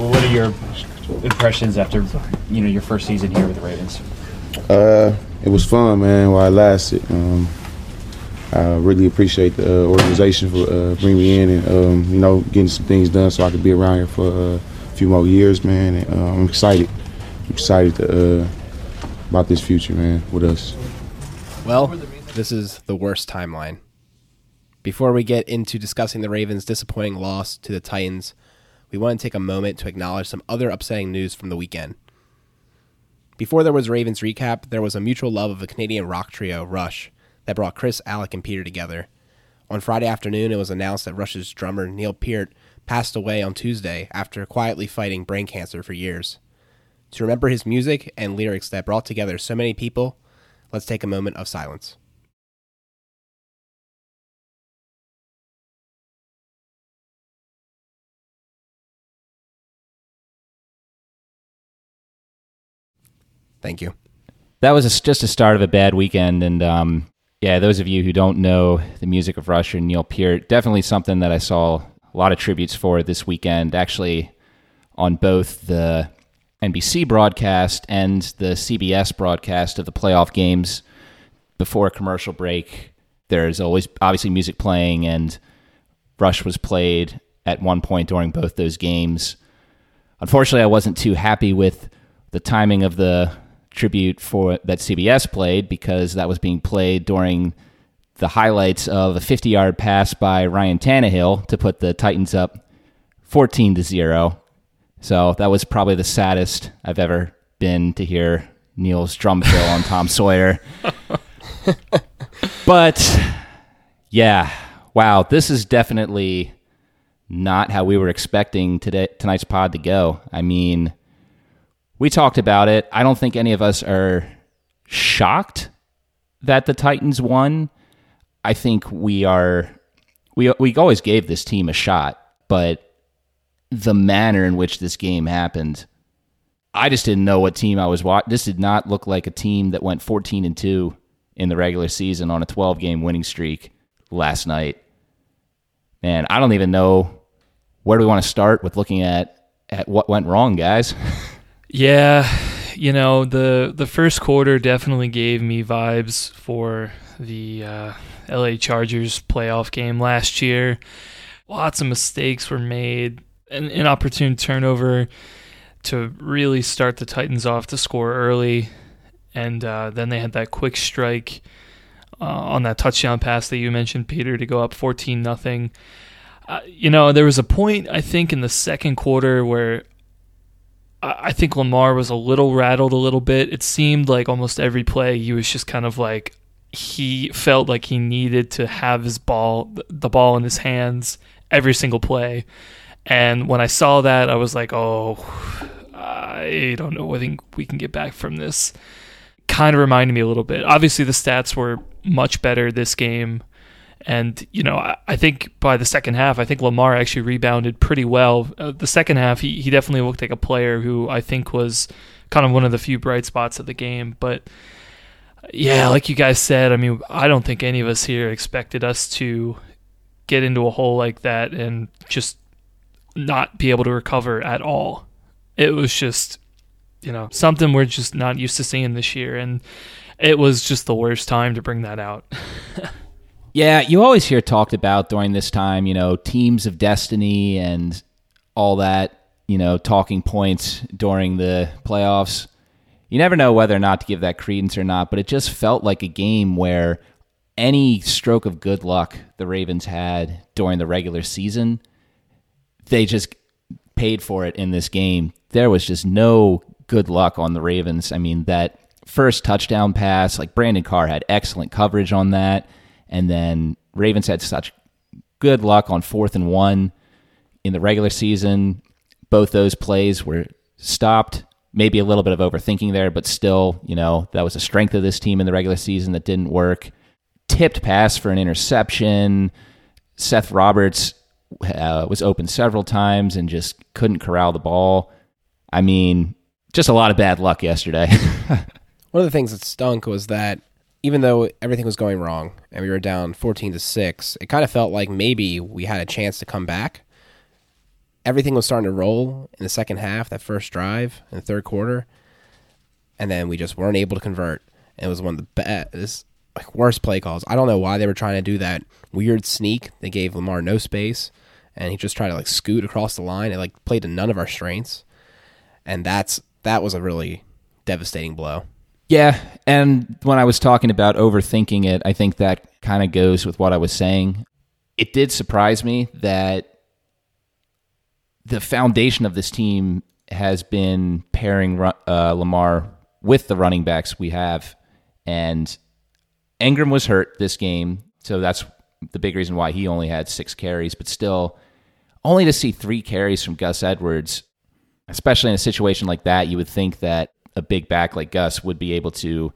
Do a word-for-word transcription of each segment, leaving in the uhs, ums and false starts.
Well, what are your impressions after, you know, your first season here with the Ravens? Uh, it was fun, man, while it lasted. Um, I really appreciate the uh, organization for uh, bringing me in and, um, you know, getting some things done so I could be around here for uh, a few more years, man. And, uh, I'm excited. I'm excited to, uh, about this future, man, with us. Well, this is the worst timeline. Before we get into discussing the Ravens' disappointing loss to the Titans, we want to take a moment to acknowledge some other upsetting news from the weekend. Before there was Ravens recap, there was a mutual love of a Canadian rock trio, Rush, that brought Chris, Alec, and Peter together. On Friday afternoon, it was announced that Rush's drummer, Neil Peart, passed away on Tuesday after quietly fighting brain cancer for years. To remember his music and lyrics that brought together so many people, let's take a moment of silence. Thank you. That was a, just a start of a bad weekend. And um, yeah, those of you who don't know the music of Rush or Neil Peart, definitely something that I saw a lot of tributes for this weekend, actually on both the N B C broadcast and the C B S broadcast of the playoff games. Before a commercial break, there's always obviously music playing, and Rush was played at one point during both those games. Unfortunately, I wasn't too happy with the timing of the tribute for that C B S played, because that was being played during the highlights of a fifty-yard pass by Ryan Tannehill to put the Titans up fourteen to zero. So that was probably the saddest I've ever been to hear Neil's drum fill on Tom Sawyer. But, yeah, wow, this is definitely not how we were expecting today tonight's pod to go. I mean, we talked about it. I don't think any of us are shocked that the Titans won. I think we are. We we always gave this team a shot, but the manner in which this game happened, I just didn't know what team I was watching. This did not look like a team that went fourteen and two in the regular season on a twelve-game winning streak last night. Man, I don't even know where do we want to start with looking at at what went wrong, guys. Yeah, you know, the the first quarter definitely gave me vibes for the uh, L A Chargers playoff game last year. Lots of mistakes were made, an inopportune turnover to really start the Titans off to score early, and uh, then they had that quick strike uh, on that touchdown pass that you mentioned, Peter, to go up fourteen nothing. Uh, you know, there was a point, I think, in the second quarter where I think Lamar was a little rattled a little bit. It seemed like almost every play he was just kind of like, he felt like he needed to have his ball, the ball in his hands every single play. And when I saw that, I was like, oh, I don't know. I think we can get back from this. Kind of reminded me a little bit. Obviously, the stats were much better this game. And, you know, I think by the second half, I think Lamar actually rebounded pretty well. Uh, the second half, he, he definitely looked like a player who I think was kind of one of the few bright spots of the game. But, yeah, like you guys said, I mean, I don't think any of us here expected us to get into a hole like that and just not be able to recover at all. It was just, you know, something we're just not used to seeing this year. And it was just the worst time to bring that out. Yeah, you always hear talked about during this time, you know, teams of destiny and all that, you know, talking points during the playoffs. You never know whether or not to give that credence or not, but it just felt like a game where any stroke of good luck the Ravens had during the regular season, they just paid for it in this game. There was just no good luck on the Ravens. I mean, that first touchdown pass, like Brandon Carr had excellent coverage on that. And then Ravens had such good luck on fourth and one in the regular season. Both those plays were stopped. Maybe a little bit of overthinking there, but still, you know, that was a strength of this team in the regular season that didn't work. Tipped pass for an interception. Seth Roberts uh, was open several times and just couldn't corral the ball. I mean, just a lot of bad luck yesterday. One of the things that stunk was that even though everything was going wrong and we were down fourteen to six, it kind of felt like maybe we had a chance to come back. everything was starting to roll in the second half, that first drive in the third quarter, and then we just weren't able to convert. And it was one of the best, like, worst play calls. I don't know why they were trying to do that weird sneak. They gave Lamar no space, and he just tried to like scoot across the line. It like played to none of our strengths, and that's that was a really devastating blow. Yeah, and when I was talking about overthinking it, I think that kind of goes with what I was saying. It did surprise me that the foundation of this team has been pairing uh, Lamar with the running backs we have, and Ingram was hurt this game, so that's the big reason why he only had six carries, but still, only to see three carries from Gus Edwards, especially in a situation like that, you would think that a big back like Gus would be able to,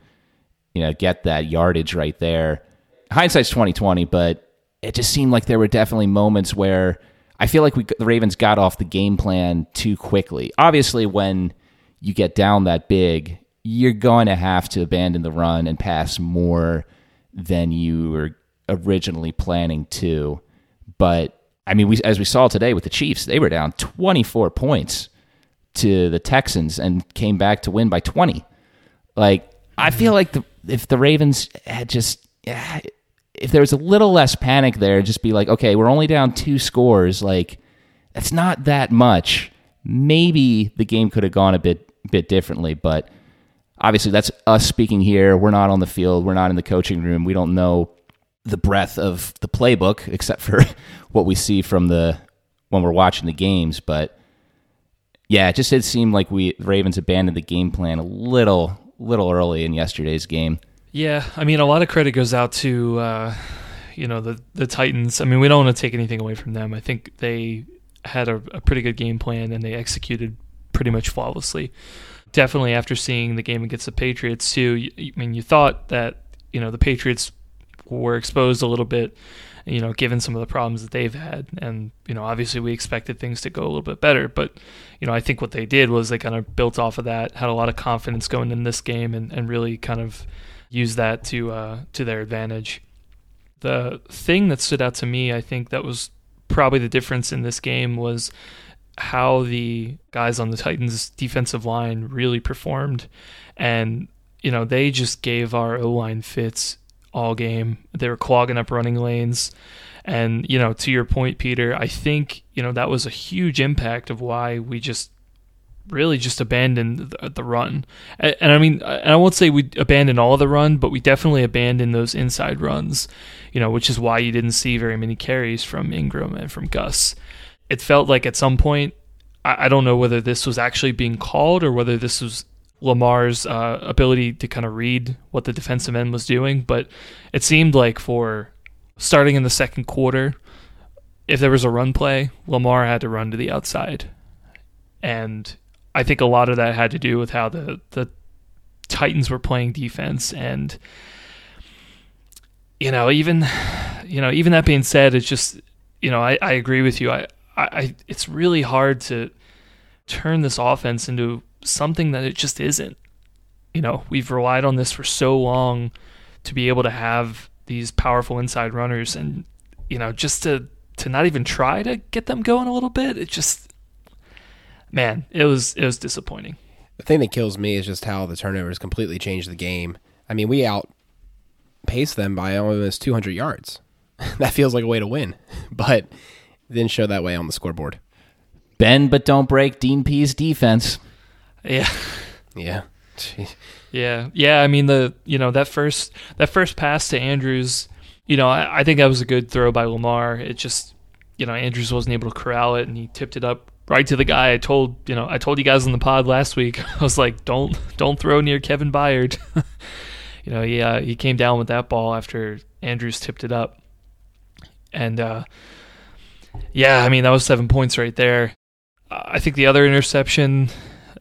you know, get that yardage right there. Hindsight's twenty twenty, but it just seemed like there were definitely moments where I feel like we, the Ravens got off the game plan too quickly. Obviously, when you get down that big, you're going to have to abandon the run and pass more than you were originally planning to. But, I mean, we as we saw today with the Chiefs, they were down twenty-four points to the Texans and came back to win by twenty. Like, I feel like the, if the Ravens had just, if there was a little less panic there, just be like, okay, we're only down two scores. Like, that's not that much. Maybe the game could have gone a bit, bit differently, but obviously that's us speaking here. We're not on the field. We're not in the coaching room. We don't know the breadth of the playbook, except for what we see from the, when we're watching the games, but yeah, it just did seem like we Ravens abandoned the game plan a little, little early in yesterday's game. Yeah, I mean, a lot of credit goes out to, uh, you know, the the Titans. I mean, we don't want to take anything away from them. I think they had a, a pretty good game plan and they executed pretty much flawlessly. Definitely after seeing the game against the Patriots too. You, I mean, you thought that, you know, the Patriots were exposed a little bit, you know, given some of the problems that they've had. And, you know, obviously we expected things to go a little bit better. But, you know, I think what they did was they kind of built off of that, had a lot of confidence going in this game and, and really kind of used that to uh, to their advantage. The thing that stood out to me, I think that was probably the difference in this game was how the guys on the Titans' defensive line really performed. And, you know, they just gave our O-line fits all game. They were clogging up running lanes. And, you know, to your point, Peter, I think, you know, that was a huge impact of why we just really just abandoned the, the run. And, and I mean, and I won't say we abandoned all the run, but we definitely abandoned those inside runs, you know, which is why you didn't see very many carries from Ingram and from Gus. It felt like at some point, I, I don't know whether this was actually being called or whether this was Lamar's uh, ability to kind of read what the defensive end was doing, but it seemed like for starting in the second quarter, if there was a run play, Lamar had to run to the outside. And I think a lot of that had to do with how the, the Titans were playing defense. And, you know, even, you know, even that being said, it's just, you know, I, I agree with you. I, I, it's really hard to turn this offense into something that it just isn't. You know, we've relied on this for so long to be able to have these powerful inside runners, and, you know, just to to not even try to get them going a little bit, it just, man, it was it was disappointing. The thing that kills me is just how the turnovers completely changed the game. I mean, we outpaced them by almost two hundred yards. That feels like a way to win, but it didn't show that way on the scoreboard. Bend but don't break Dean Pease defense. Yeah. Yeah. Jeez. Yeah. Yeah. I mean, the, you know, that first, that first pass to Andrews, you know, I, I think that was a good throw by Lamar. It just, you know, Andrews wasn't able to corral it and he tipped it up right to the guy. I told, you know, I told you guys on the pod last week, I was like, don't, don't throw near Kevin Byard. You know, yeah, he, uh, he came down with that ball after Andrews tipped it up. And, uh, yeah, I mean, that was seven points right there. Uh, I think the other interception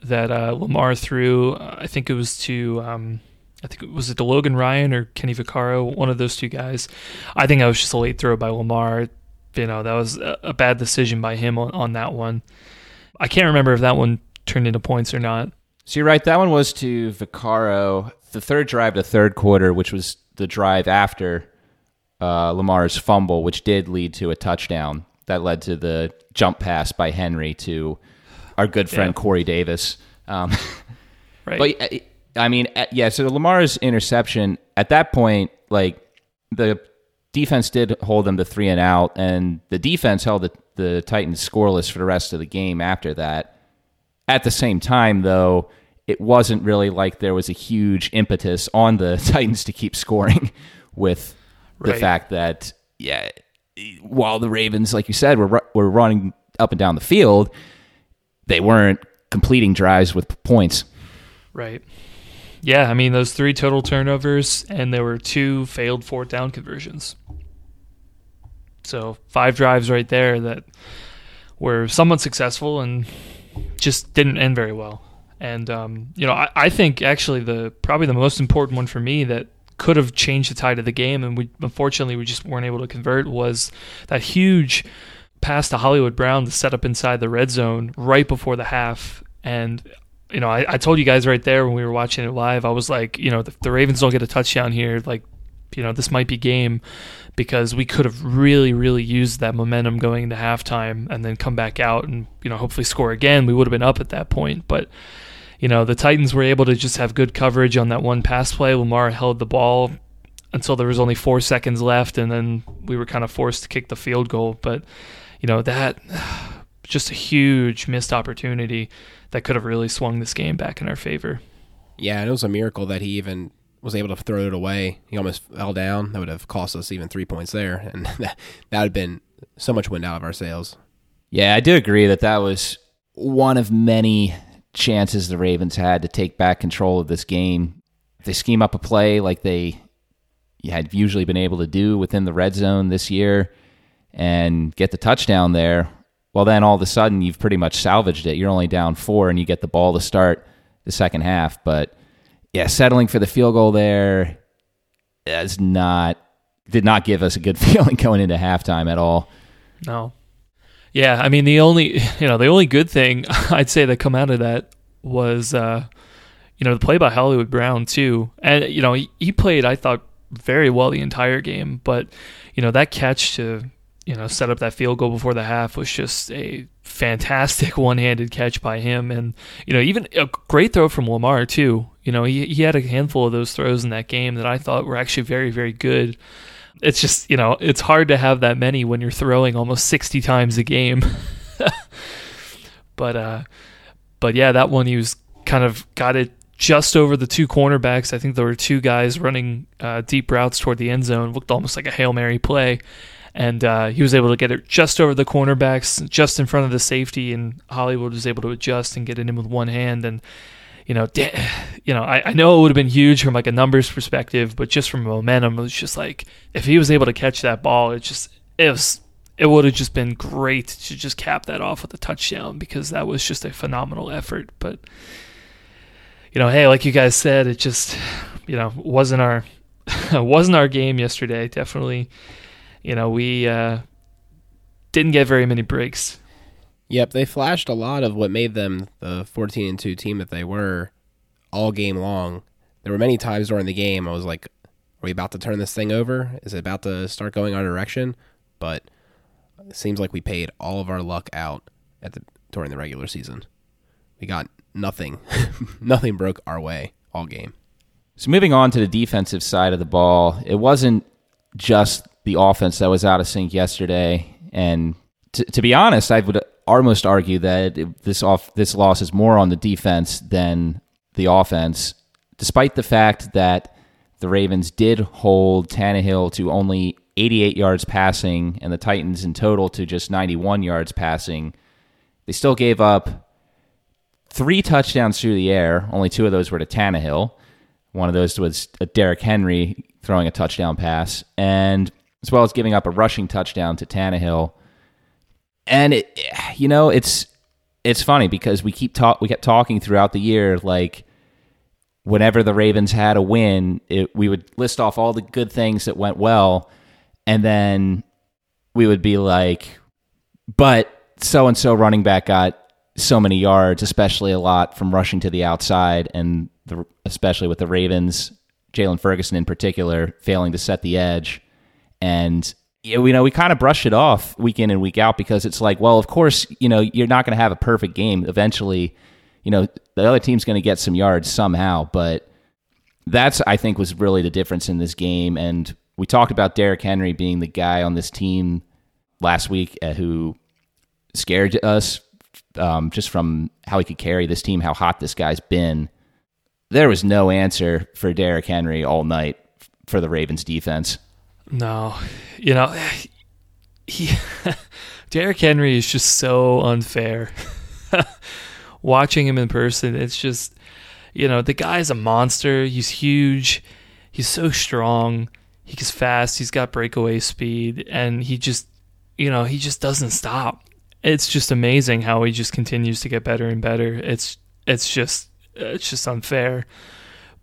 that uh, Lamar threw, uh, I think it was to, um, I think it was it to Logan Ryan or Kenny Vaccaro, one of those two guys. I think that was just a late throw by Lamar. You know, that was a, a bad decision by him on, on that one. I can't remember if that one turned into points or not. So you're right, that one was to Vaccaro. The third drive to third quarter, which was the drive after uh, Lamar's fumble, which did lead to a touchdown. that led to the jump pass by Henry to our good friend yeah. Corey Davis. Um, right. But I mean, yeah. So Lamar's interception at that point, like the defense did hold them to three and out, and the defense held the, the Titans scoreless for the rest of the game after that. At the same time, though, it wasn't really like there was a huge impetus on the Titans to keep scoring with right. the fact that, yeah, while the Ravens, like you said, were were running up and down the field, they weren't completing drives with points. Right. Yeah, I mean, those three total turnovers, and there were two failed fourth down conversions. So five drives right there that were somewhat successful and just didn't end very well. And, um, you know, I, I think actually the probably the most important one for me that could have changed the tide of the game, and we unfortunately we just weren't able to convert, was that huge pass to Hollywood Brown to set up inside the red zone right before the half. And, you know, I, I told you guys right there when we were watching it live, I was like, you know, the, the Ravens don't get a touchdown here, like, you know, this might be game, because we could have really, really used that momentum going into halftime and then come back out and, you know, hopefully score again. We would have been up at that point. But, you know, the Titans were able to just have good coverage on that one pass play. Lamar held the ball until there was only four seconds left, and then we were kind of forced to kick the field goal. But, you know, that just a huge missed opportunity that could have really swung this game back in our favor. Yeah, and it was a miracle that he even was able to throw it away. He almost fell down. That would have cost us even three points there, and that, that would have been so much wind out of our sails. Yeah, I do agree that that was one of many chances the Ravens had to take back control of this game. They scheme up a play like they had usually been able to do within the red zone this year and get the touchdown there. Well, then all of a sudden you've pretty much salvaged it. You're only down four, and you get the ball to start the second half, but yeah, settling for the field goal there is not did not give us a good feeling going into halftime at all. No. Yeah, I mean the only you know the only good thing I'd say that come out of that was uh, you know the play by Hollywood Brown too, and you know he, he played I thought very well the entire game, but you know that catch to you know set up that field goal before the half was just a fantastic one-handed catch by him, and you know even a great throw from Lamar too. You know, he he had a handful of those throws in that game that I thought were actually very, very good. It's just, you know, it's hard to have that many when you're throwing almost sixty times a game. but, uh, but yeah, that one he was kind of got it just over the two cornerbacks. I think there were two guys running uh, deep routes toward the end zone. It looked almost like a Hail Mary play. And uh, he was able to get it just over the cornerbacks, just in front of the safety, and Hollywood was able to adjust and get it in with one hand. And You know, you know, I, I know it would have been huge from like a numbers perspective, but just from momentum, it was just like if he was able to catch that ball, it just it was, it would have just been great to just cap that off with a touchdown, because that was just a phenomenal effort. But you know, hey, like you guys said, it just you know wasn't our wasn't our game yesterday. Definitely, you know, we uh, didn't get very many breaks. Yep, they flashed a lot of what made them the fourteen and two team that they were all game long. There were many times during the game I was like, are we about to turn this thing over? Is it about to start going our direction? But it seems like we paid all of our luck out at the during the regular season. We got nothing. Nothing broke our way all game. So moving on to the defensive side of the ball, it wasn't just the offense that was out of sync yesterday. And t- to be honest, I would almost argue that this off this loss is more on the defense than the offense, despite the fact that the Ravens did hold Tannehill to only eighty-eight yards passing and the Titans in total to just ninety-one yards passing. They still gave up three touchdowns through the air. Only two of those were to Tannehill. One of those was Derrick Henry throwing a touchdown pass, and as well as giving up a rushing touchdown to Tannehill. And it, you know, it's it's funny because we keep talk we kept talking throughout the year, like whenever the Ravens had a win, it, we would list off all the good things that went well, and then we would be like, but so and so running back got so many yards, especially a lot from rushing to the outside, and the, especially with the Ravens, Jalen Ferguson in particular, failing to set the edge, and you know, we kind of brush it off week in and week out because it's like, well, of course, you know, you're not going to have a perfect game. Eventually, you know, the other team's going to get some yards somehow. But that's, I think, was really the difference in this game. And we talked about Derrick Henry being the guy on this team last week who scared us um, just from how he could carry this team, how hot this guy's been. There was no answer for Derrick Henry all night for the Ravens defense. No, you know, he, Derrick Henry is just so unfair. Watching him in person, it's just, you know, the guy's a monster. He's huge. He's so strong. He's fast. He's got breakaway speed. And he just, you know, he just doesn't stop. It's just amazing how he just continues to get better and better. It's it's just it's just unfair.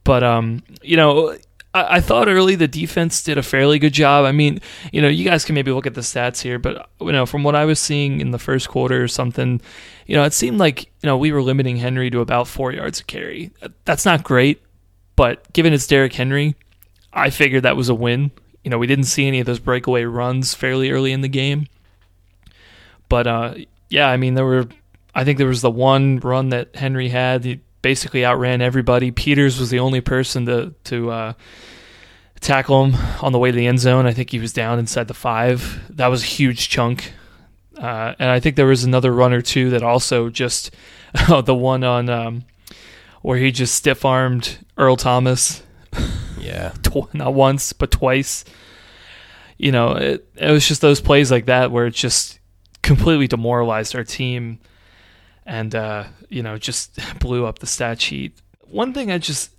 But, um, you know, I, I thought early the defense did a fairly good job. I mean, you know, you guys can maybe look at the stats here, but, you know, from what I was seeing in the first quarter or something, you know, it seemed like, you know, we were limiting Henry to about four yards a carry. That's not great, but given it's Derrick Henry, I figured that was a win. You know, we didn't see any of those breakaway runs fairly early in the game. But, uh, yeah, I mean, there were, I think there was the one run that Henry had. He basically outran everybody. Peters was the only person to, to uh, tackle him on the way to the end zone. I think he was down inside the five. That was a huge chunk. Uh, and I think there was another run or two that also just, oh, the one on um, where he just stiff-armed Earl Thomas. Yeah, not once, but twice. You know, it, it was just those plays like that where it just completely demoralized our team and, uh, you know, just blew up the stat sheet. One thing I just,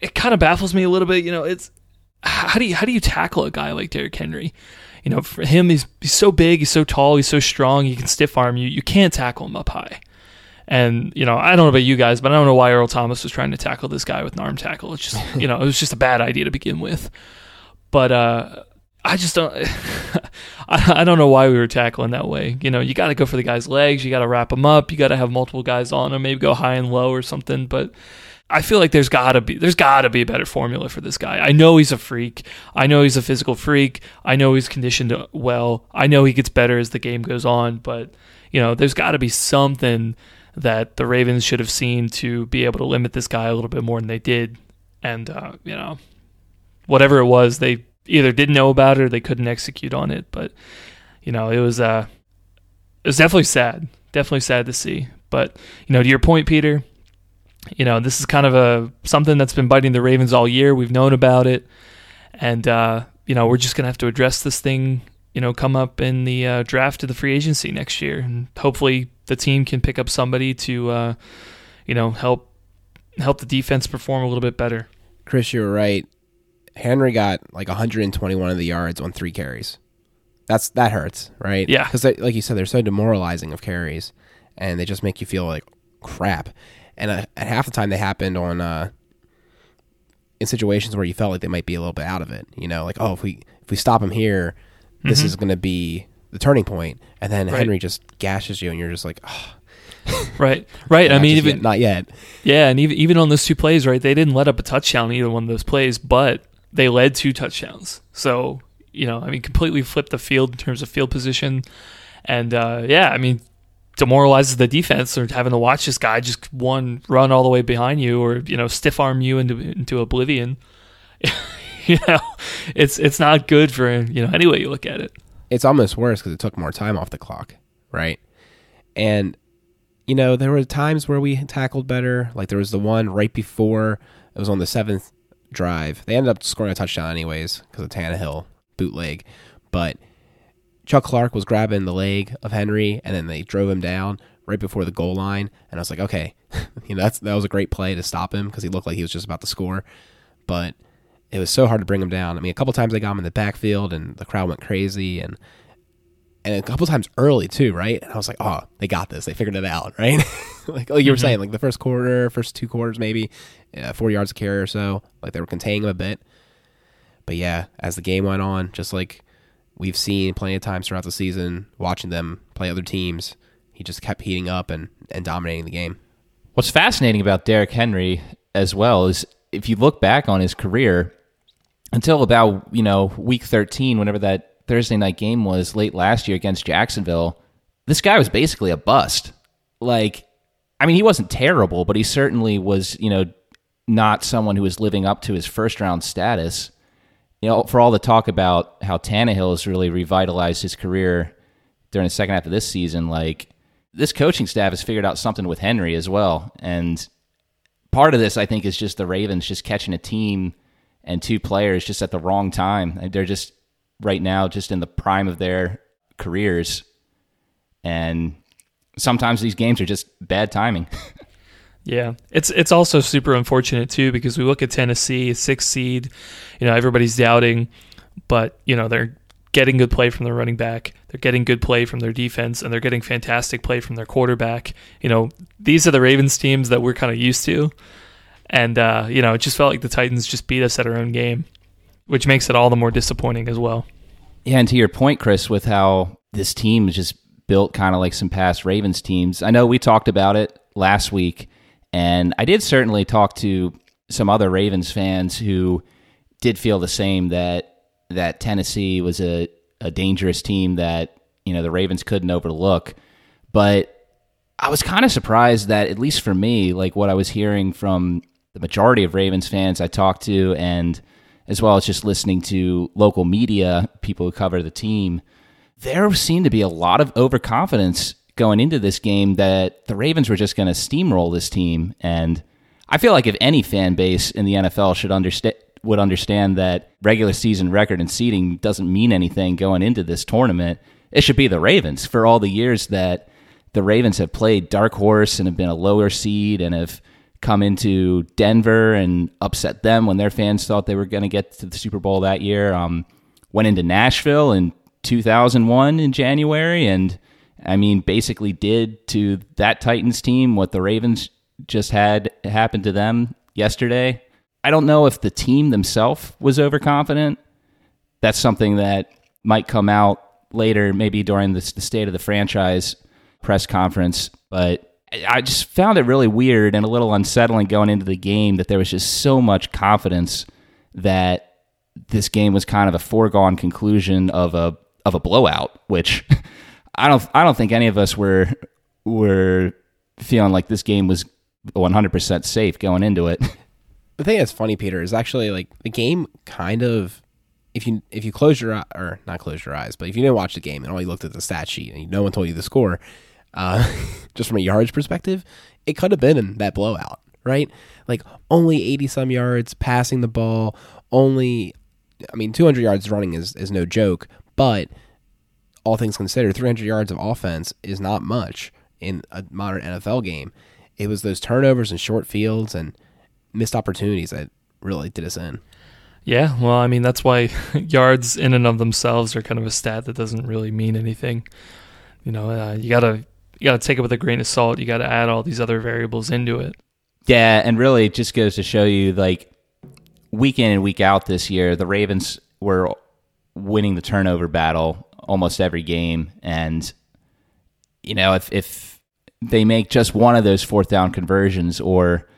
it kind of baffles me a little bit, you know, it's how do you, how do you tackle a guy like Derrick Henry? You know, for him, he's, he's so big, he's so tall, he's so strong, he can stiff arm you. You can't tackle him up high. And, you know, I don't know about you guys, but I don't know why Earl Thomas was trying to tackle this guy with an arm tackle. It's just, you know, it was just a bad idea to begin with. But uh, I just don't, I, I don't know why we were tackling that way. You know, you got to go for the guy's legs. You got to wrap him up. You got to have multiple guys on him, maybe go high and low or something. But I feel like there's got to be, there's got to be a better formula for this guy. I know he's a freak. I know he's a physical freak. I know he's conditioned well. I know he gets better as the game goes on. But, you know, there's got to be something that the Ravens should have seen to be able to limit this guy a little bit more than they did. And, uh, you know, whatever it was, they either didn't know about it or they couldn't execute on it. But, you know, it was uh, it was definitely sad, definitely sad to see. But, you know, to your point, Peter, you know, this is kind of a something that's been biting the Ravens all year. We've known about it. And, uh, you know, we're just going to have to address this thing, you know, come up in the uh, draft of the free agency next year. And hopefully the team can pick up somebody to, uh, you know, help help the defense perform a little bit better. Chris, you were right. Henry got like one hundred twenty-one of the yards on three carries. That's That hurts, right? Yeah. Because like you said, they're so demoralizing of carries, and they just make you feel like crap. And uh, at half the time they happened on uh, in situations where you felt like they might be a little bit out of it. You know, like, oh, if we if we stop him here, this mm-hmm. is going to be the turning point. And then right. Henry just gashes you, and you're just like, oh. Right, right. I mean, even yet, not yet. Yeah, and even, even on those two plays, right, they didn't let up a touchdown either one of those plays, but they led two touchdowns. So, you know, I mean, completely flipped the field in terms of field position. And, uh, yeah, I mean, demoralizes the defense or having to watch this guy just one run all the way behind you or, you know, stiff-arm you into into oblivion. You know, it's it's not good for him, you know, any way you look at it. It's almost worse because it took more time off the clock, right? And, you know, there were times where we tackled better. Like there was the one right before, it was on the seventh drive. They ended up scoring a touchdown anyways because of Tannehill bootleg. But Chuck Clark was grabbing the leg of Henry, and then they drove him down right before the goal line. And I was like, okay, you know, that's, that was a great play to stop him because he looked like he was just about to score. But it was so hard to bring him down. I mean, a couple times they got him in the backfield, and the crowd went crazy, and and a couple times early too, right? And I was like, oh, they got this. They figured it out, right? Like like you were mm-hmm. saying, like the first quarter, first two quarters maybe, yeah, four yards a carry or so. Like they were containing him a bit. But yeah, as the game went on, just like we've seen plenty of times throughout the season, watching them play other teams, he just kept heating up and, and dominating the game. What's fascinating about Derrick Henry as well is if you look back on his career, until about, you know, week thirteen, whenever that Thursday night game was late last year against Jacksonville, this guy was basically a bust. Like, I mean, he wasn't terrible, but he certainly was, you know, not someone who was living up to his first round status. You know, for all the talk about how Tannehill has really revitalized his career during the second half of this season, like, this coaching staff has figured out something with Henry as well. And part of this, I think, is just the Ravens just catching a team and two players just at the wrong time. They're just right now just in the prime of their careers. And sometimes these games are just bad timing. Yeah, it's it's also super unfortunate, too, because we look at Tennessee, sixth seed, you know, everybody's doubting, but, you know, they're getting good play from their running back, they're getting good play from their defense, and they're getting fantastic play from their quarterback. You know, these are the Ravens teams that we're kind of used to, and, uh, you know, it just felt like the Titans just beat us at our own game, which makes it all the more disappointing as well. Yeah, and to your point, Chris, with how this team is just built kind of like some past Ravens teams, I know we talked about it last week, and I did certainly talk to some other Ravens fans who did feel the same, that that Tennessee was a, a dangerous team that, you know, the Ravens couldn't overlook. But I was kind of surprised that, at least for me, like what I was hearing from the majority of Ravens fans I talked to, and as well as just listening to local media, people who cover the team, there seemed to be a lot of overconfidence going into this game that the Ravens were just going to steamroll this team. And I feel like if any fan base in the N F L should understand, would understand that regular season record and seeding doesn't mean anything going into this tournament, it should be the Ravens. For all the years that the Ravens have played dark horse and have been a lower seed and have come into Denver and upset them when their fans thought they were going to get to the Super Bowl that year, um, went into Nashville in two thousand one in January and, I mean, basically did to that Titans team what the Ravens just had happen to them yesterday. I don't know if the team themselves was overconfident. That's something that might come out later, maybe during the, the State of the Franchise press conference. But I just found it really weird and a little unsettling going into the game that there was just so much confidence that this game was kind of a foregone conclusion of a of a blowout, which I don't I don't think any of us were were feeling like this game was one hundred percent safe going into it. The thing that's funny, Peter, is actually like the game kind of, if you if you close your eye, or not close your eyes, but if you didn't watch the game and only looked at the stat sheet and no one told you the score, uh, just from a yardage perspective, it could have been in that blowout, right? Like only eighty some yards passing the ball, only, I mean, two hundred yards running is, is no joke, but all things considered, three hundred yards of offense is not much in a modern N F L game. It was those turnovers and short fields and missed opportunities that really did us in. Yeah, well, I mean, that's why yards in and of themselves are kind of a stat that doesn't really mean anything. You know, uh, you gotta you gotta take it with a grain of salt. You gotta add all these other variables into it. Yeah, and really, it just goes to show you, like, week in and week out this year, the Ravens were winning the turnover battle almost every game, and you know, if if they make just one of those fourth down conversions, or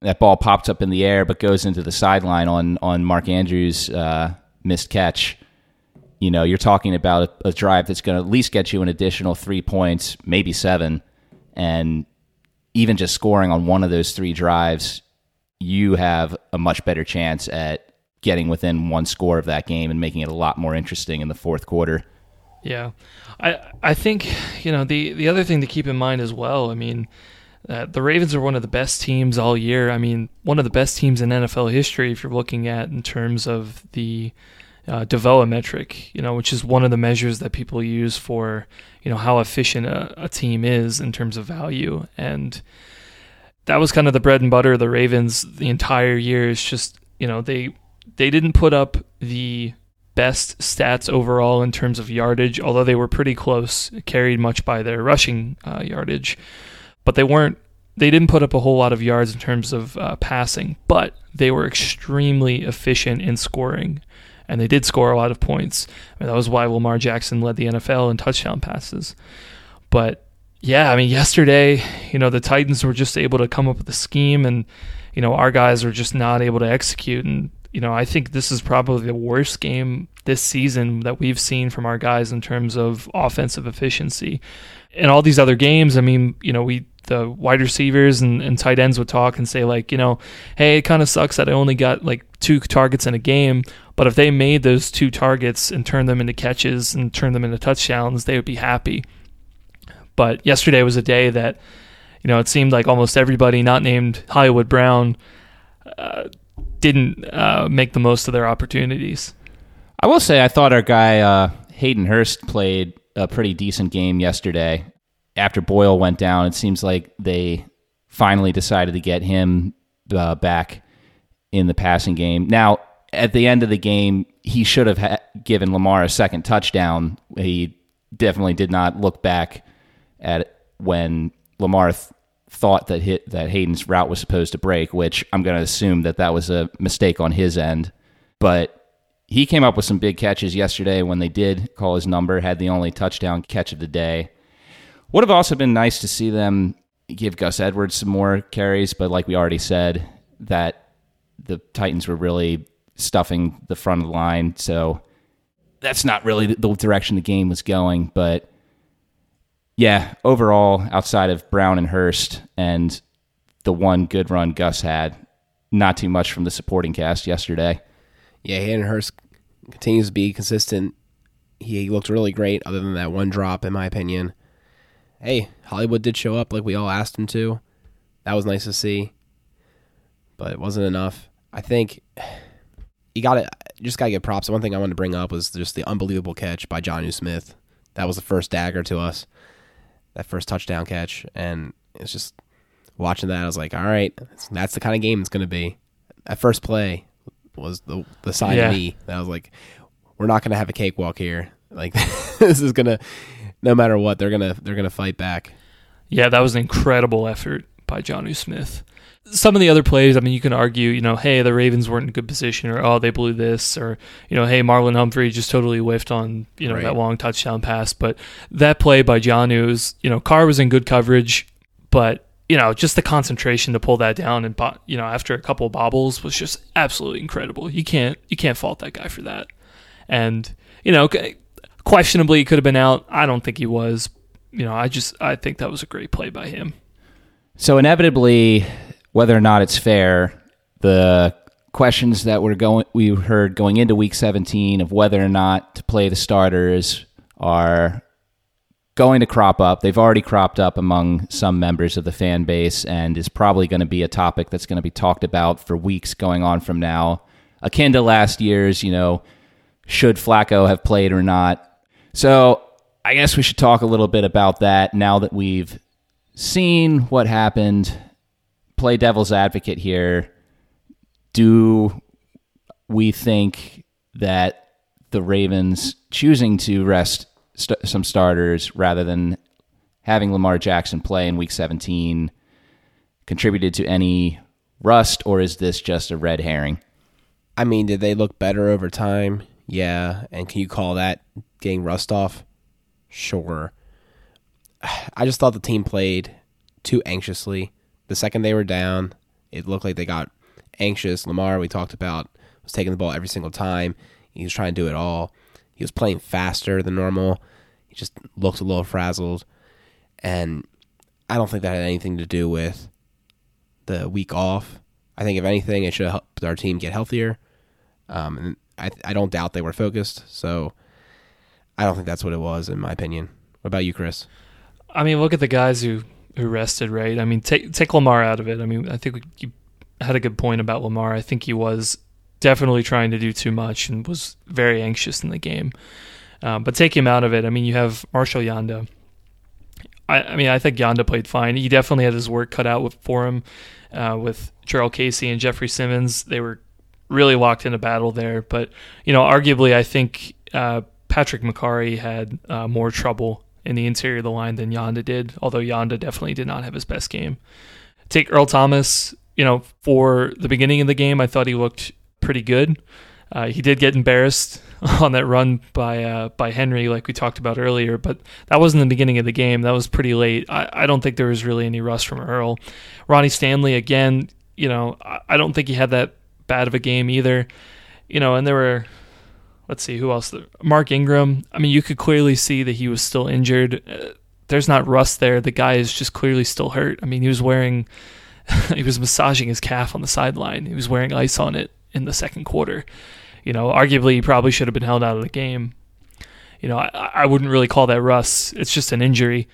that ball pops up in the air but goes into the sideline on on Mark Andrews' uh, missed catch, you know, you're talking about a, a drive that's going to at least get you an additional three points, maybe seven. And even just scoring on one of those three drives, you have a much better chance at getting within one score of that game and making it a lot more interesting in the fourth quarter. Yeah. I I think, you know, the, the other thing to keep in mind as well, I mean, Uh, the Ravens are one of the best teams all year. I mean, one of the best teams in N F L history if you're looking at in terms of the uh, D V O A metric, you know, which is one of the measures that people use for, you know, how efficient a, a team is in terms of value. And that was kind of the bread and butter of the Ravens the entire year. It's just, you know, they they didn't put up the best stats overall in terms of yardage, although they were pretty close, carried much by their rushing uh, yardage. But they weren't. They didn't put up a whole lot of yards in terms of uh, passing, but they were extremely efficient in scoring, and they did score a lot of points. I mean, that was why Lamar Jackson led the N F L in touchdown passes. But yeah, I mean, yesterday, you know, the Titans were just able to come up with a scheme, and you know, our guys were just not able to execute. And you know, I think this is probably the worst game this season that we've seen from our guys in terms of offensive efficiency. In all these other games, I mean, you know, we the wide receivers and, and tight ends would talk and say, like, you know, hey, it kind of sucks that I only got like two targets in a game. But if they made those two targets and turned them into catches and turned them into touchdowns, they would be happy. But yesterday was a day that, you know, it seemed like almost everybody not named Hollywood Brown uh, didn't uh, make the most of their opportunities. I will say I thought our guy uh, Hayden Hurst played a pretty decent game yesterday. After Boyle went down, it seems like they finally decided to get him uh, back in the passing game. Now, at the end of the game, he should have ha- given Lamar a second touchdown. He definitely did not look back at when Lamar th- thought that hit that Hayden's route was supposed to break, which I'm going to assume that that was a mistake on his end. But he came up with some big catches yesterday when they did call his number, had the only touchdown catch of the day. Would have also been nice to see them give Gus Edwards some more carries, but like we already said, that the Titans were really stuffing the front of the line, so that's not really the direction the game was going. But yeah, overall, outside of Brown and Hurst and the one good run Gus had, not too much from the supporting cast yesterday. Yeah, Hayden Hurst continues to be consistent. He looked really great other than that one drop, in my opinion. Hey, Hollywood did show up like we all asked him to. That was nice to see, but it wasn't enough. I think you got to just got to give props. One thing I wanted to bring up was just the unbelievable catch by Jonu Smith. That was the first dagger to us, that first touchdown catch, and it's just watching that. I was like, all right, that's the kind of game it's going to be. That first play was the the side yeah. of me that I was like, we're not going to have a cakewalk here. Like this is going to. No matter what, they're gonna they're gonna fight back. Yeah, that was an incredible effort by Jonu Smith. Some of the other plays, I mean, you can argue, you know, hey, the Ravens weren't in a good position, or oh, they blew this, or you know, hey, Marlon Humphrey just totally whiffed on you know right. that long touchdown pass. But that play by Jonu is, you know, Carr was in good coverage, but you know, just the concentration to pull that down and you know after a couple of bobbles was just absolutely incredible. You can't you can't fault that guy for that, and you know. Okay, questionably, he could have been out. I don't think he was. You know, I just I think that was a great play by him. So inevitably, whether or not it's fair, the questions that were going we heard going into Week seventeen of whether or not to play the starters are going to crop up. They've already cropped up among some members of the fan base, and is probably going to be a topic that's going to be talked about for weeks going on from now, akin to last year's. You know, should Flacco have played or not? So I guess we should talk a little bit about that now that we've seen what happened. Play devil's advocate here. Do we think that the Ravens choosing to rest st- some starters rather than having Lamar Jackson play in Week seventeen contributed to any rust, or is this just a red herring? I mean, did they look better over time? Yeah, and can you call that getting rust off? Sure. I just thought the team played too anxiously. The second they were down, it looked like they got anxious. Lamar, we talked about, was taking the ball every single time. He was trying to do it all. He was playing faster than normal. He just looked a little frazzled. And I don't think that had anything to do with the week off. I think, if anything, it should have helped our team get healthier. Um, and I, I don't doubt they were focused, so I don't think that's what it was, in my opinion. What about you, Chris? I mean, look at the guys who, who rested, right? I mean, take take Lamar out of it. I mean, I think we, you had a good point about Lamar. I think he was definitely trying to do too much and was very anxious in the game. Um, but take him out of it. I mean, you have Marshall Yanda. I, I mean, I think Yanda played fine. He definitely had his work cut out with, for him uh, with Gerald Casey and Jeffrey Simmons. They were really locked in a battle there, but you know, arguably, I think uh, Patrick McCurry had uh, more trouble in the interior of the line than Yanda did. Although Yanda definitely did not have his best game. Take Earl Thomas. You know, for the beginning of the game, I thought he looked pretty good. Uh, he did get embarrassed on that run by uh, by Henry, like we talked about earlier, but that wasn't the beginning of the game. That was pretty late. I, I don't think there was really any rust from Earl. Ronnie Stanley again. You know, I, I don't think he had that bad of a game either. You know, and there were, let's see, who else? Mark Ingram. I mean, you could clearly see that he was still injured. Uh, there's not rust there. The guy is just clearly still hurt. I mean, he was wearing, he was massaging his calf on the sideline. He was wearing ice on it in the second quarter. You know, arguably he probably should have been held out of the game. You know, I, I wouldn't really call that rust. It's just an injury.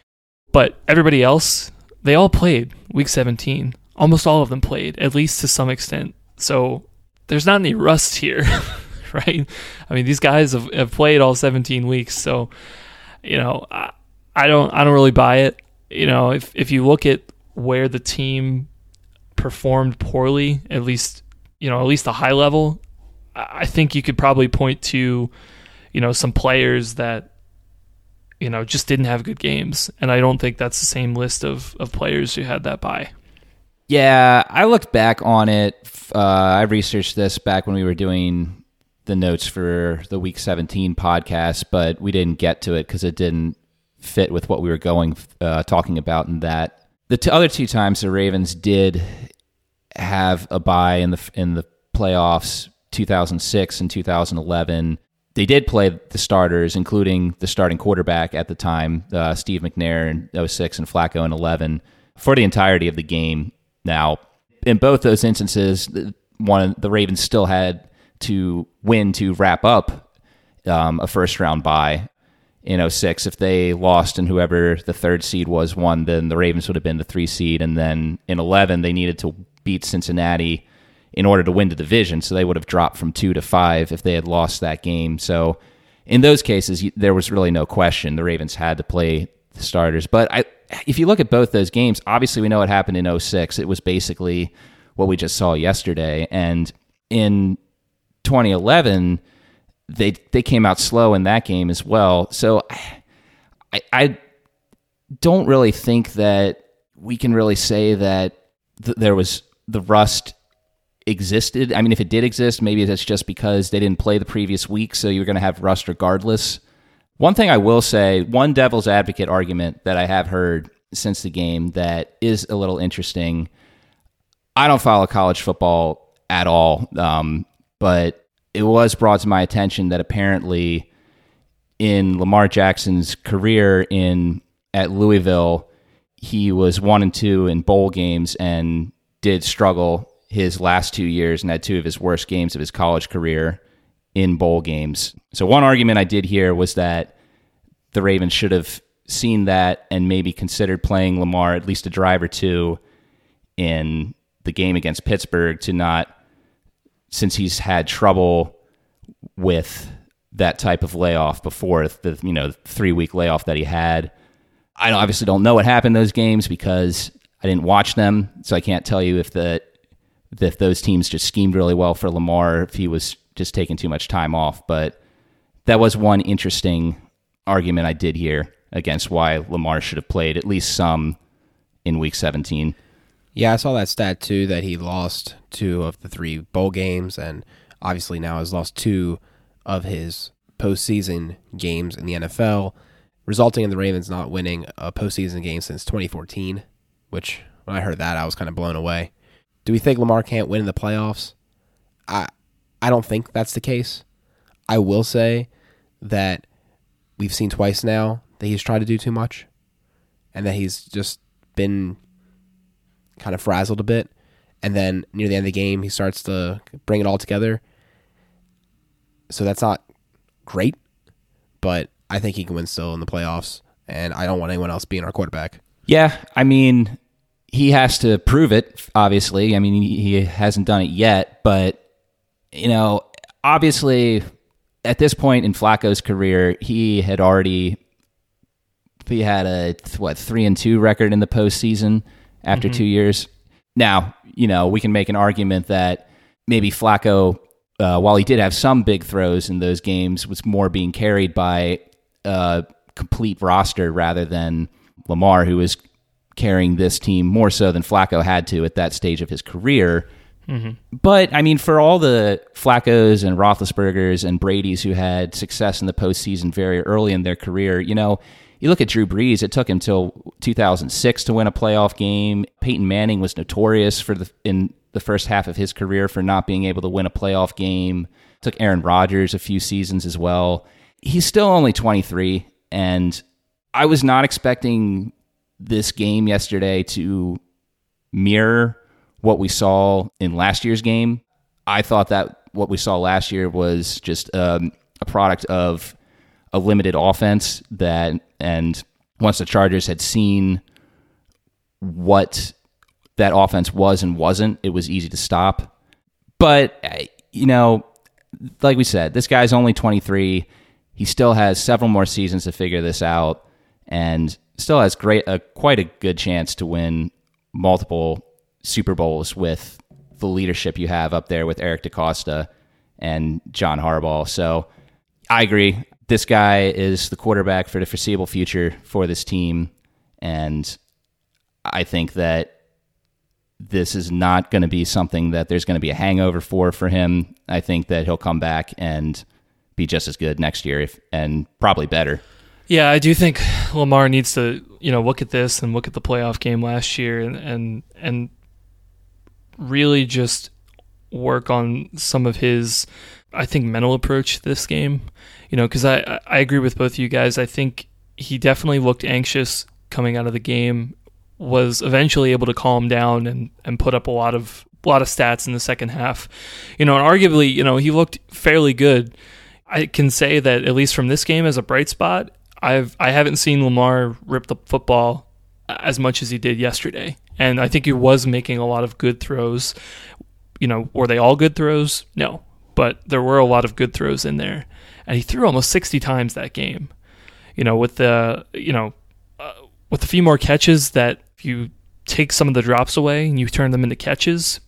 But everybody else, they all played week seventeen. Almost all of them played, at least to some extent. So there's not any rust here, right? I mean, these guys have, have played all seventeen weeks. So, you know, I, I don't I don't really buy it. You know, if, if you look at where the team performed poorly, at least, you know, at least the high level, I think you could probably point to, you know, some players that, you know, just didn't have good games. And I don't think that's the same list of, of players who had that bye. Yeah, I looked back on it. Uh, I researched this back when we were doing the notes for the Week seventeen podcast, but we didn't get to it because it didn't fit with what we were going uh, talking about in that. The t- other two times the Ravens did have a bye in the in the playoffs, two thousand six and two thousand eleven, they did play the starters, including the starting quarterback at the time, uh, Steve McNair in oh six and Flacco in eleven, for the entirety of the game. Now, in both those instances, one the Ravens still had to win to wrap up um, a first-round bye in oh six. If they lost and whoever the third seed was won, then the Ravens would have been the three seed. And then in eleven, they needed to beat Cincinnati in order to win the division, so they would have dropped from two to five if they had lost that game. So in those cases, there was really no question. The Ravens had to play the starters. But I, if you look at both those games, obviously we know what happened in oh six. It was basically what we just saw yesterday. And in twenty eleven, they they came out slow in that game as well. So I, I don't really think that we can really say that th- there was the rust existed. I mean, if it did exist, maybe that's just because they didn't play the previous week, so you're going to have rust regardless. One thing I will say, one devil's advocate argument that I have heard since the game that is a little interesting. I don't follow college football at all, um, but it was brought to my attention that apparently in Lamar Jackson's career in at Louisville, he was one and two in bowl games and did struggle his last two years and had two of his worst games of his college career in bowl games. So one argument I did hear was that the Ravens should have seen that and maybe considered playing Lamar at least a drive or two in the game against Pittsburgh to not, since he's had trouble with that type of layoff before, the you know three week layoff that he had. I obviously don't know what happened in those games because I didn't watch them, so I can't tell you if the if those teams just schemed really well for Lamar, if he was just taking too much time off. But that was one interesting argument I did hear against why Lamar should have played at least some in Week seventeen. Yeah, I saw that stat too, that he lost two of the three bowl games, and obviously now has lost two of his postseason games in the N F L, resulting in the Ravens not winning a postseason game since twenty fourteen, which when I heard that, I was kind of blown away. Do we think Lamar can't win in the playoffs? I I don't think that's the case. I will say that we've seen twice now that he's tried to do too much and that he's just been kind of frazzled a bit. And then near the end of the game, he starts to bring it all together. So that's not great, but I think he can win still in the playoffs, and I don't want anyone else being our quarterback. Yeah, I mean, he has to prove it, obviously. I mean, he hasn't done it yet, but, you know, obviously at this point in Flacco's career, he had already, he had a, what, three and two record in the postseason after mm-hmm. two years. Now, you know, we can make an argument that maybe Flacco, uh, while he did have some big throws in those games, was more being carried by a complete roster rather than Lamar, who was carrying this team more so than Flacco had to at that stage of his career. Mm-hmm. But, I mean, for all the Flaccos and Roethlisbergers and Bradys who had success in the postseason very early in their career, you know, You look at Drew Brees, it took him till two thousand six to win a playoff game. Peyton Manning was notorious for the in the first half of his career for not being able to win a playoff game. It took Aaron Rodgers a few seasons as well. He's still only twenty-three, and I was not expecting this game yesterday to mirror what we saw in last year's game. I thought that what we saw last year was just um, a product of a limited offense that, and once the Chargers had seen what that offense was and wasn't, it was easy to stop. But, you know, like we said, this guy's only twenty-three. He still has several more seasons to figure this out and still has great, uh, quite a good chance to win multiple Super Bowls with the leadership you have up there with Eric DaCosta and John Harbaugh. So I agree. This guy is the quarterback for the foreseeable future for this team. And I think that this is not going to be something that there's going to be a hangover for for him. I think that he'll come back and be just as good next year, if, and probably better. Yeah, I do think Lamar needs to, you know, look at this and look at the playoff game last year and and, and really just work on some of his, I think, mental approach to this game. You know, because I, I agree with both of you guys. I think he definitely looked anxious coming out of the game, was eventually able to calm down and, and put up a lot of a lot of stats in the second half. You know, and arguably, you know, he looked fairly good. I can say that at least from this game as a bright spot, I've I haven't seen Lamar rip the football as much as he did yesterday, and I think he was making a lot of good throws. You know, were they all good throws? No, but there were a lot of good throws in there, and he threw almost sixty times that game. You know, with the you know uh, with a few more catches, that if you take some of the drops away and you turn them into catches,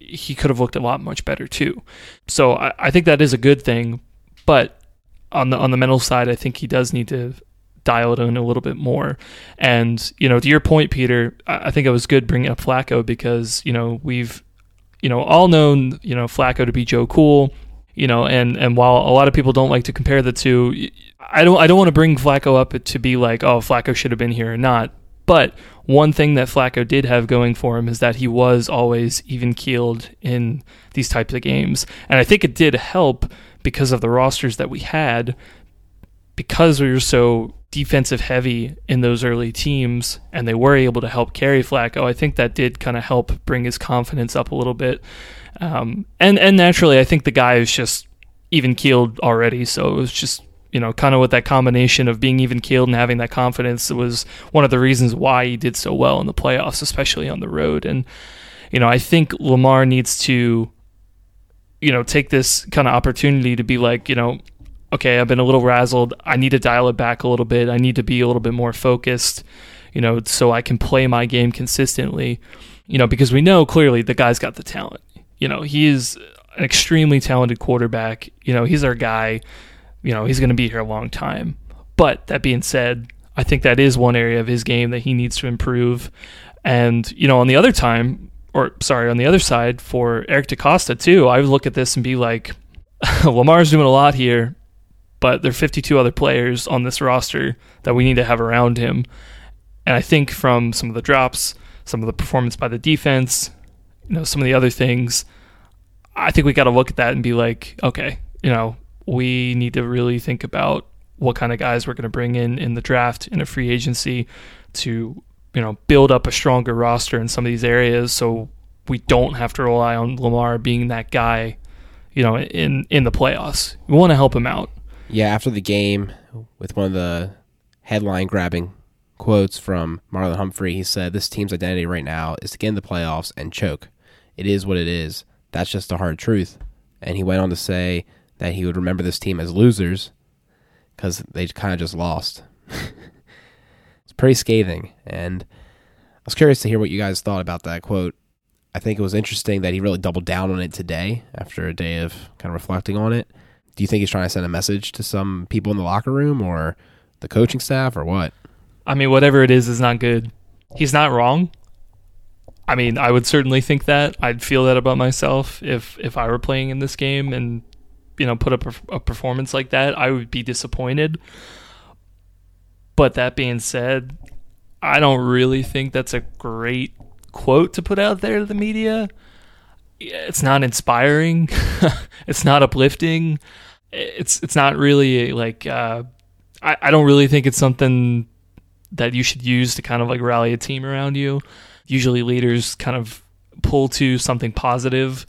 he could have looked a lot much better too. So I, I think that is a good thing, but on the on the mental side, I think he does need to dial it in a little bit more. And, you know, to your point, Peter, I think it was good bringing up Flacco because, you know, we've, you know, all known, you know, Flacco to be Joe Cool, you know, and, and while a lot of people don't like to compare the two, I don't, I don't want to bring Flacco up to be like, oh, Flacco should have been here or not. But one thing that Flacco did have going for him is that he was always even-keeled in these types of games. And I think it did help because of the rosters that we had, because we were so defensive heavy in those early teams and they were able to help carry Flacco. I think that did kind of help bring his confidence up a little bit. Um, and, and naturally, I think the guy is just even-keeled already, so it was just, you know, kind of with that combination of being even-keeled and having that confidence, it was one of the reasons why he did so well in the playoffs, especially on the road. And, you know, I think Lamar needs to, you know, take this kind of opportunity to be like, you know, okay, I've been a little razzled. I need to dial it back a little bit. I need to be a little bit more focused, you know, so I can play my game consistently, you know, because we know clearly the guy's got the talent. You know, he is an extremely talented quarterback. You know, he's our guy. You know, he's going to be here a long time. But that being said, I think that is one area of his game that he needs to improve. And, you know, on the other time, or sorry, on the other side for Eric DaCosta too, I would look at this and be like, Lamar's doing a lot here, but there are fifty-two other players on this roster that we need to have around him. And I think from some of the drops, some of the performance by the defense, you know, some of the other things, I think we got to look at that and be like, okay, you know, we need to really think about what kind of guys we're going to bring in in the draft, in a free agency, to, you know, build up a stronger roster in some of these areas so we don't have to rely on Lamar being that guy, you know, in, in the playoffs. We want to help him out. Yeah, after the game, with one of the headline-grabbing quotes from Marlon Humphrey, he said, "This team's identity right now is to get in the playoffs and choke. It is what it is. That's just the hard truth." And he went on to say that he would remember this team as losers because they kind of just lost. It's pretty scathing, and I was curious to hear what you guys thought about that quote. I think it was interesting that he really doubled down on it today after a day of kind of reflecting on it. Do you think he's trying to send a message to some people in the locker room or the coaching staff or what? I mean, whatever it is is not good. He's not wrong. I mean, I would certainly think that. I'd feel that about myself if, if I were playing in this game and, you know, put up a, a performance like that. I would be disappointed. But that being said, I don't really think that's a great quote to put out there to the media. It's not inspiring. It's not uplifting. It's it's not really like uh, I, I don't really think it's something that you should use to kind of like rally a team around you. Usually leaders kind of pull to something positive,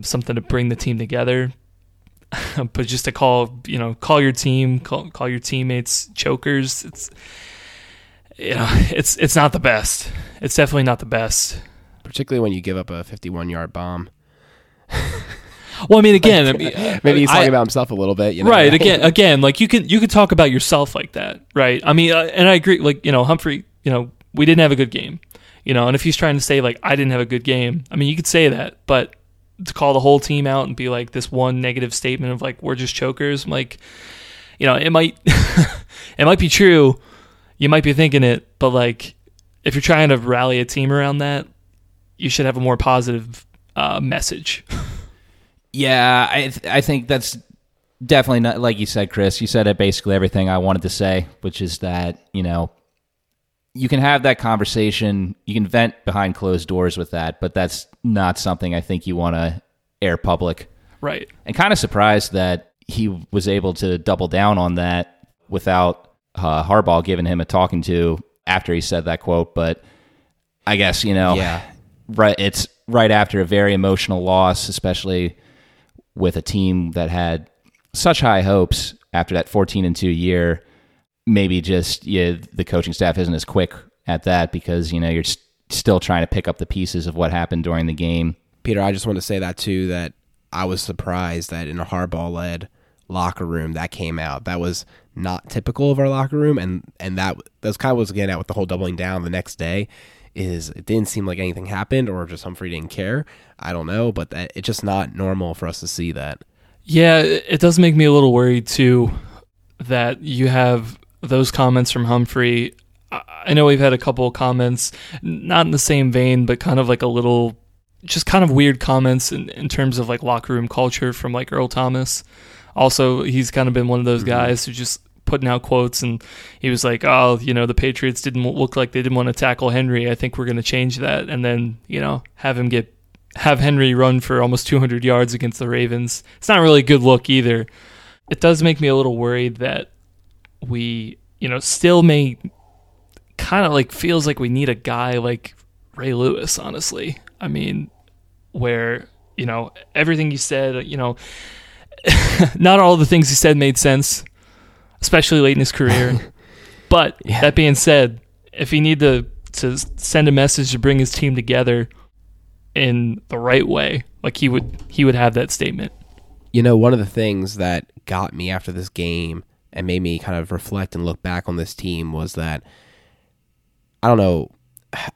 something to bring the team together. But just to call, you know, call your team, call, call your teammates chokers. It's, you know, it's, it's not the best. It's definitely not the best. Particularly when you give up a fifty-one yard bomb. Well, I mean, again, I mean, maybe he's talking I, about himself a little bit, you know? Right. Again, again, like you can, you can talk about yourself like that. Right. I mean, and I agree, like, you know, Humphrey, you know, we didn't have a good game, you know, and if he's trying to say like, I didn't have a good game, I mean, you could say that, but to call the whole team out and be like this one negative statement of like, we're just chokers. I'm like, you know, it might, it might be true. You might be thinking it, but like, if you're trying to rally a team around that, you should have a more positive uh, message. Yeah, I th- I think that's definitely not, like you said, Chris, you said it basically everything I wanted to say, which is that, you know, you can have that conversation, you can vent behind closed doors with that, but that's not something I think you want to air public. Right. And kind of surprised that he was able to double down on that without uh, Harbaugh giving him a talking to after he said that quote, but I guess, you know, yeah. Right, it's right after a very emotional loss, especially with a team that had such high hopes after that fourteen and two year. Maybe just yeah, the coaching staff isn't as quick at that because, you know, you're st- still trying to pick up the pieces of what happened during the game. Peter, I just want to say that too, that I was surprised that in a Harbaugh-led locker room that came out. That was not typical of our locker room, and, and that, that kind of was getting at with the whole doubling down the next day. Is it didn't seem like anything happened, or just Humphrey didn't care. I don't know, but that, it's just not normal for us to see that. Yeah, it does make me a little worried too that you have those comments from Humphrey. I know we've had a couple of comments, not in the same vein, but kind of like a little, just kind of weird comments in, in terms of like locker room culture from like Earl Thomas. Also, he's kind of been one of those mm-hmm. guys who just putting out quotes, and he was like, oh, you know, the Patriots didn't look like they didn't want to tackle Henry. I think we're going to change that. And then, you know, have him get, have Henry run for almost two hundred yards against the Ravens. It's not really a good look either. It does make me a little worried that we, you know, still may kind of like feels like we need a guy like Ray Lewis, honestly. I mean, where, you know, everything he said, you know, not all the things he said made sense, especially late in his career. But yeah. That being said, if you need to, to send a message to bring his team together in the right way, like he would he would have that statement. You know, one of the things that got me after this game and made me kind of reflect and look back on this team was that, I don't know,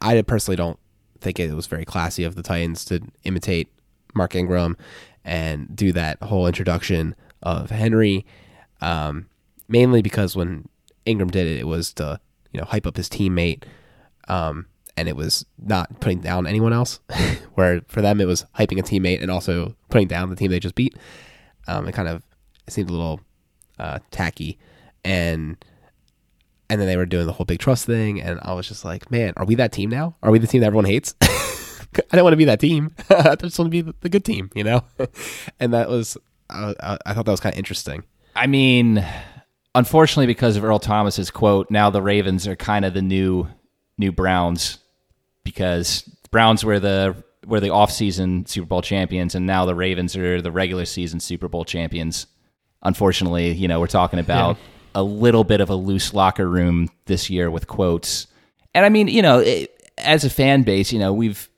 I personally don't think it was very classy of the Titans to imitate Mark Ingram and do that whole introduction of Henry. Um Mainly because when Ingram did it, it was to, you know, hype up his teammate, um, and it was not putting down anyone else. Where for them, it was hyping a teammate and also putting down the team they just beat. Um, it kind of it seemed a little uh, tacky, and and then they were doing the whole big trust thing, and I was just like, man, are we that team now? Are we the team that everyone hates? I don't want to be that team. I just want to be the good team, you know. And that was I, I thought that was kind of interesting. I mean. Unfortunately, because of Earl Thomas's quote, now the Ravens are kind of the new new Browns, because Browns were the were the off-season Super Bowl champions, and now the Ravens are the regular season Super Bowl champions. Unfortunately, you know, we're talking about yeah. a little bit of a loose locker room this year with quotes. And I mean, you know, it, as a fan base, you know, we've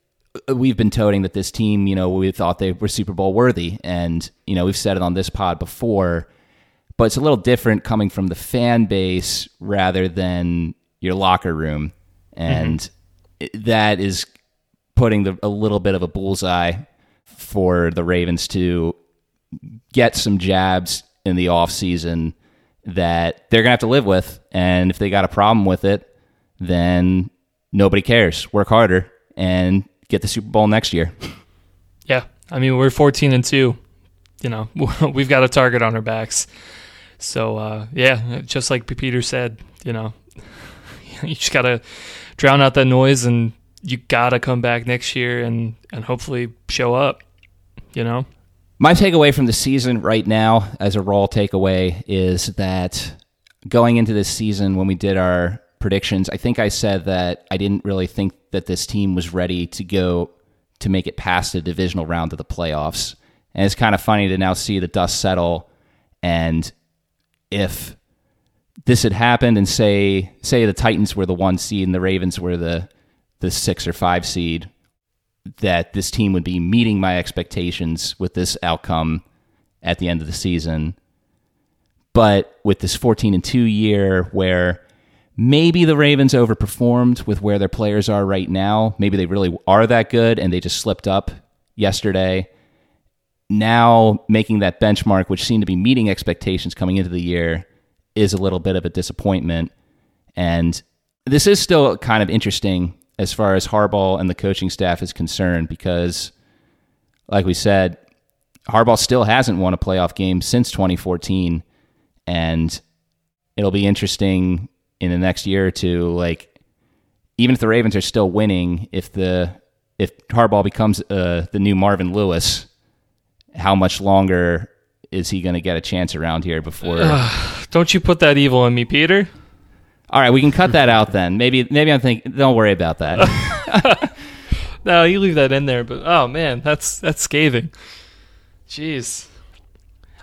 we've been toting that this team, you know, we thought they were Super Bowl worthy, and you know, we've said it on this pod before. But it's a little different coming from the fan base rather than your locker room. And mm-hmm. that is putting the, a little bit of a bullseye for the Ravens to get some jabs in the offseason that they're going to have to live with. And if they got a problem with it, then nobody cares. Work harder and get the Super Bowl next year. Yeah. I mean, we're fourteen and two. You know, we've got a target on our backs. So, uh, yeah, just like Peter said, you know, you just got to drown out that noise, and you got to come back next year and, and hopefully show up, you know? My takeaway from the season right now as a raw takeaway is that going into this season when we did our predictions, I think I said that I didn't really think that this team was ready to go to make it past the divisional round of the playoffs. And it's kind of funny to now see the dust settle. And if this had happened and say say the Titans were the one seed and the Ravens were the, the six or five seed, that this team would be meeting my expectations with this outcome at the end of the season. But with this fourteen and two year where maybe the Ravens overperformed with where their players are right now, maybe they really are that good and they just slipped up yesterday. Now making that benchmark, which seemed to be meeting expectations coming into the year, is a little bit of a disappointment. And this is still kind of interesting as far as Harbaugh and the coaching staff is concerned, because, like we said, Harbaugh still hasn't won a playoff game since twenty fourteen, and it'll be interesting in the next year or two. Like, even if the Ravens are still winning, if the if Harbaugh becomes uh, the new Marvin Lewis, how much longer is he going to get a chance around here before? Uh, don't you put that evil on me, Peter? All right, we can cut that out then. Maybe, maybe I'm thinking. Don't worry about that. No, you leave that in there. But oh man, that's that's scathing. Jeez.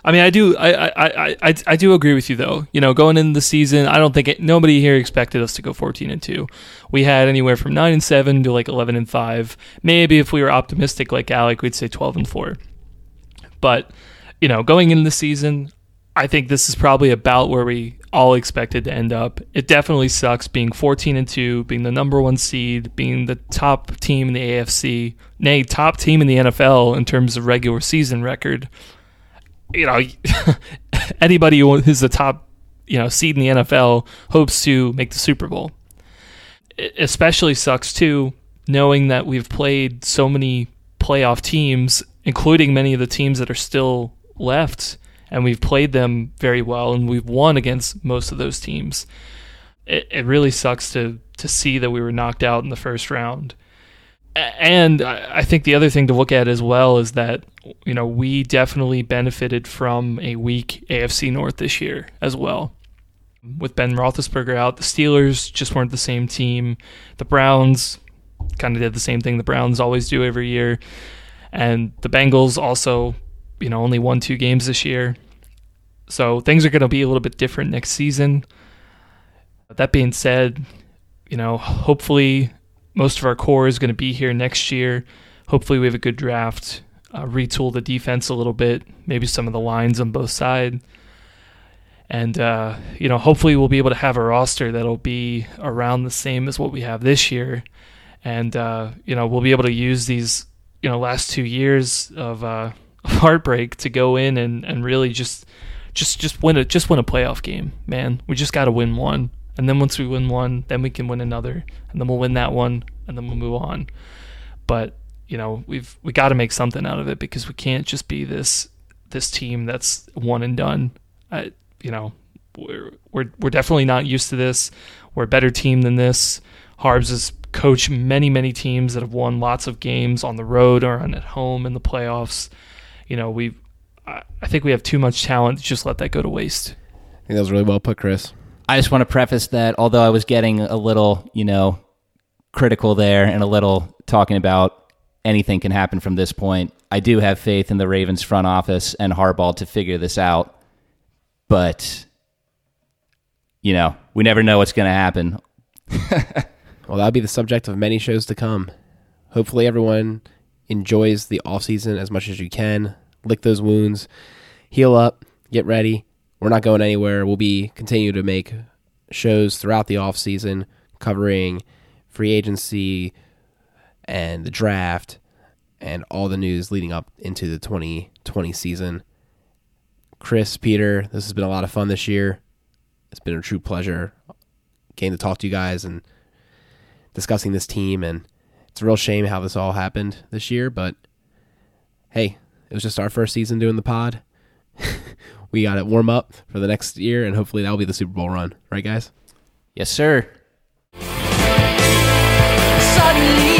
I mean, I do, I, I, I, I, I do agree with you though. You know, going into the season, I don't think it, nobody here expected us to go fourteen and two. We had anywhere from nine and seven to like eleven and five. Maybe if we were optimistic like Alec, we'd say twelve and four. But you know, going into the season, I think this is probably about where we all expected to end up. It definitely sucks being fourteen and two, being the number one seed, being the top team in the A F C, nay, top team in the N F L in terms of regular season record. You know, anybody who's the top, you know, seed in the N F L hopes to make the Super Bowl. It especially sucks too, knowing that we've played so many playoff teams, including many of the teams that are still left. And we've played them very well, and we've won against most of those teams. It, it really sucks to to see that we were knocked out in the first round. And I, I think the other thing to look at as well is that, you know, we definitely benefited from a weak A F C North this year as well. With Ben Roethlisberger out, the Steelers just weren't the same team. The Browns kind of did the same thing the Browns always do every year. And the Bengals also, you know, only won two games this year. So things are going to be a little bit different next season. That being said, you know, hopefully most of our core is going to be here next year. Hopefully we have a good draft, uh, retool the defense a little bit, maybe some of the lines on both sides. And, uh, you know, hopefully we'll be able to have a roster that'll be around the same as what we have this year. And, uh, you know, we'll be able to use these, you know, last two years of uh, heartbreak to go in and, and really just just just win a just win a playoff game, man. We just got to win one, and then once we win one, then we can win another, and then we'll win that one, and then we'll move on. But you know, we've we got to make something out of it, because we can't just be this this team that's one and done. I, you know, we're we're we're definitely not used to this. We're a better team than this. Harbs has coached many many teams that have won lots of games on the road or on at home in the playoffs. You know, we, I think we have too much talent to just let that go to waste. I think that was really well put, Chris. I just want to preface that although I was getting a little, you know, critical there and a little talking about anything can happen from this point, I do have faith in the Ravens front office and Harbaugh to figure this out. But, you know, we never know what's going to happen. Well, that'll be the subject of many shows to come. Hopefully everyone enjoys the offseason as much as you can. Lick those wounds, heal up, get ready. We're not going anywhere. We'll be continue to make shows throughout the offseason covering free agency and the draft and all the news leading up into the twenty twenty season. Chris, Peter, this has been a lot of fun this year. It's been a true pleasure getting to talk to you guys and discussing this team, and it's a real shame how this all happened this year, but hey, it was just our first season doing the pod. We got to warm up for the next year, and hopefully that'll be the Super Bowl run. Right, guys? Yes, sir. Suddenly.